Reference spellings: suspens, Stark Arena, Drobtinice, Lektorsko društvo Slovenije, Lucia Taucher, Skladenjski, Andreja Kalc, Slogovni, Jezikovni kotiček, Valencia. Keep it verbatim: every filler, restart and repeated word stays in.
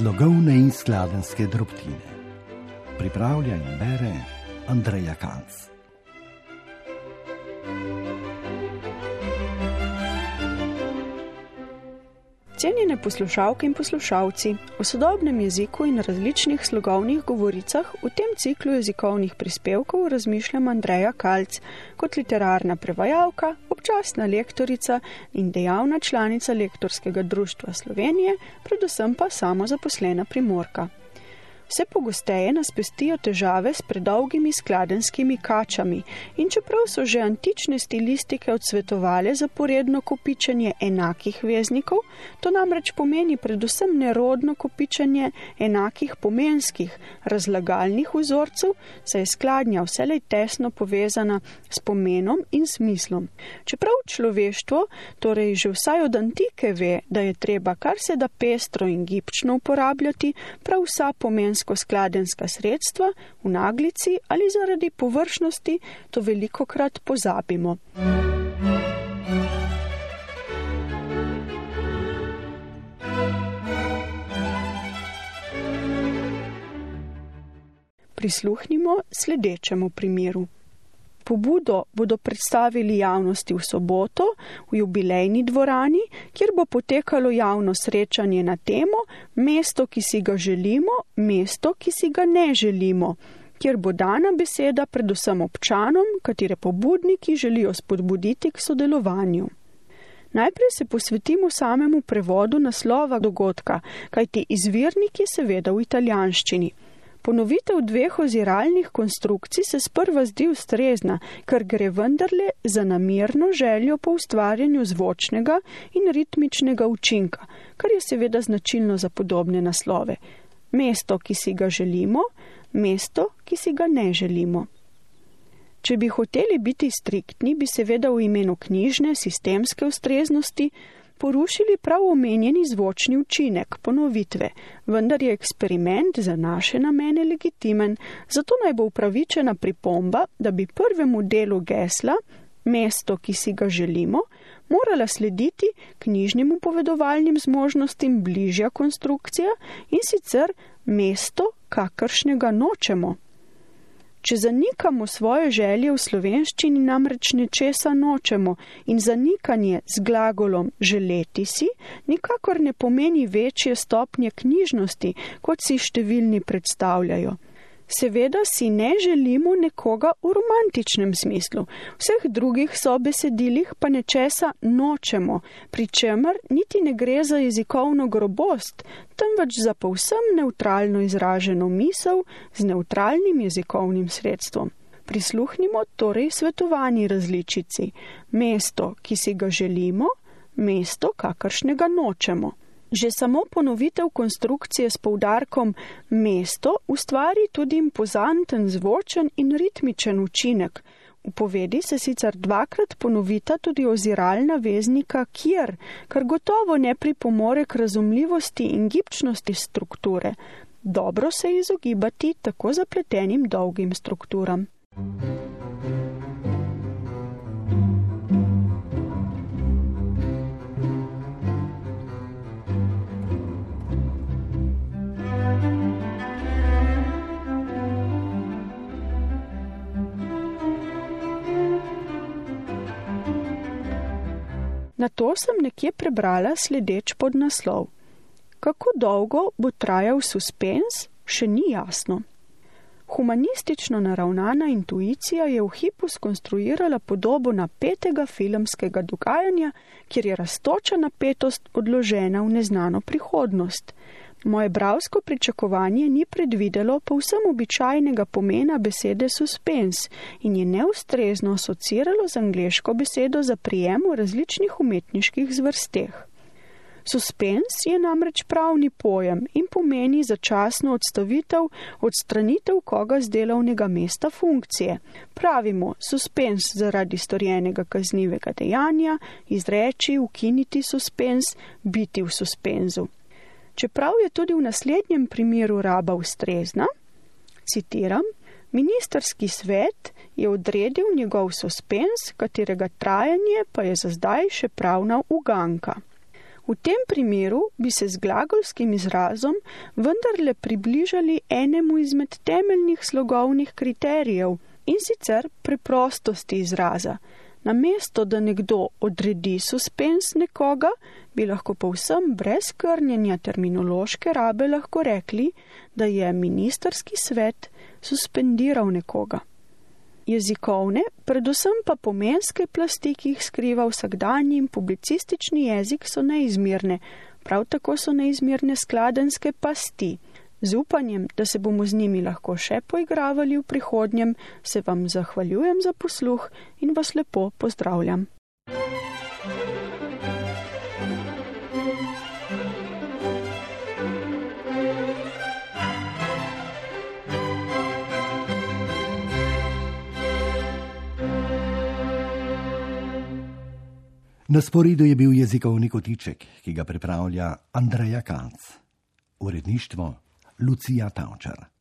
Slogovne in skladenjske drobtine. Pripravlja in bere Andreja Kalc. Cenjene poslušalke in poslušalci, o sodobnem jeziku in različnih slogovnih govoricah v tem ciklu jezikovnih prispevkov razmišljam Andreja Kalc kot literarna prevajalka, občasna lektorica in dejavna članica Lektorskega društva Slovenije, predvsem pa samozaposlena Primorka. Vse pogosteje nas pestijo težave s predolgimi skladenjskimi kačami in čeprav so že antične stilistike odsvetovale zaporedno kopičenje enakih veznikov, to namreč pomeni predvsem nerodno kopičenje enakih pomenskih, razlagalnih vzorcev, saj je skladnja vselej tesno povezana s pomenom in smislom. Čeprav človeštvo, torej že vsaj od antike ve, da je treba kar se da pestro in gibčno uporabljati, prav vsa pomenska skladenjska sredstva v naglici ali zaradi površnosti to velikokrat pozabimo. Prisluhnimo sledečemu primeru. Pobudo bodo predstavili javnosti v soboto v jubilejni dvorani, kjer bo potekalo javno srečanje na temo Mesto, ki si ga želimo, mesto, ki si ga ne želimo, kjer bo dana beseda predvsem občanom, katere pobudniki želijo spodbuditi k sodelovanju. Najprej se posvetimo samemu prevodu naslova dogodka, kajti izvirnik je seveda v italijanščini. Ponovitev dveh oziralnih konstrukcij se sprva zdi ustrezna, ker gre vendarle za namerno željo po ustvarjanju zvočnega in ritmičnega učinka, kar je seveda značilno za podobne naslove. Mesto, ki si ga želimo, mesto, ki si ga ne želimo. Če bi hoteli biti striktni, bi seveda v imenu knjižne sistemske ustreznosti porušili prav omenjeni zvočni učinek ponovitve, vendar je eksperiment za naše namene legitimen, zato naj bo upravičena pripomba, da bi prvemu delu gesla, mesto, ki si ga želimo, morala slediti knjižnim upovedovalnim zmožnostim bližja konstrukcija in sicer mesto, kakršnega nočemo. Če zanikamo svoje želje v slovenščini, namreč nečesa nočemo in zanikanje z glagolom želeti si nikakor ne pomeni večje stopnje knjižnosti, kot si številni predstavljajo. Seveda si ne želimo nekoga v romantičnem smislu, vseh drugih sobesedilih pa nečesa nočemo, pri čemer niti ne gre za jezikovno grobost, temveč za povsem nevtralno izraženo misel z nevtralnim jezikovnim sredstvom. Prisluhnimo torej svetovani različici, mesto, ki si ga želimo, mesto, kakršnega nočemo. Že samo ponovitev konstrukcije s poudarkom mesto ustvari tudi impozanten zvočen in ritmičen učinek. V povedi se sicer dvakrat ponovita tudi oziralna veznika kjer, kar gotovo ne pripomore k razumljivosti in gibčnosti strukture. Dobro se izogibati tako zapletenim dolgim strukturam. Na to sem nekje prebrala sledeč podnaslov. Kako dolgo bo trajal suspens, še ni jasno. Humanistično naravnana intuicija je v hipu skonstruirala podobo napetega filmskega dogajanja, kjer je rastoča napetost odložena v neznano prihodnost. Moje bravsko pričakovanje ni predvidelo povsem običajnega pomena besede suspens in je neustrezno asociralo z angleško besedo za prijem v različnih umetniških zvrsteh. Suspens je namreč pravni pojem in pomeni začasno odstavitev, odstranitev koga z delovnega mesta funkcije. Pravimo suspens zaradi storjenega kaznivega dejanja, izreči, ukiniti suspens, biti v suspenzu. Čeprav je tudi v naslednjem primeru raba ustrezna, citiram, ministrski svet je odredil njegov suspens, katerega trajanje pa je za zdaj še pravna uganka. V V tem primeru bi se z glagolskim izrazom vendarle približali enemu izmed temeljnih slogovnih kriterijev, in sicer preprostosti izraza. Namesto, da nekdo odredi suspens nekoga, bi lahko povsem brez krnjenja terminološke rabe lahko rekli, da je ministerski svet suspendiral nekoga. Jezikovne, predvsem pa pomenske plasti, ki jih skriva vsakdanji in publicistični jezik, so neizmirne, prav tako so neizmirne skladenjske pasti. Z upanjem, da se bomo z njimi lahko še poigravali v prihodnjem, se vam zahvaljujem za posluh in vas lepo pozdravljam. Na sporedu je bil jezikovni kotiček, ki ga pripravlja Andreja Kalc. Uredništvo Lucia Taucher.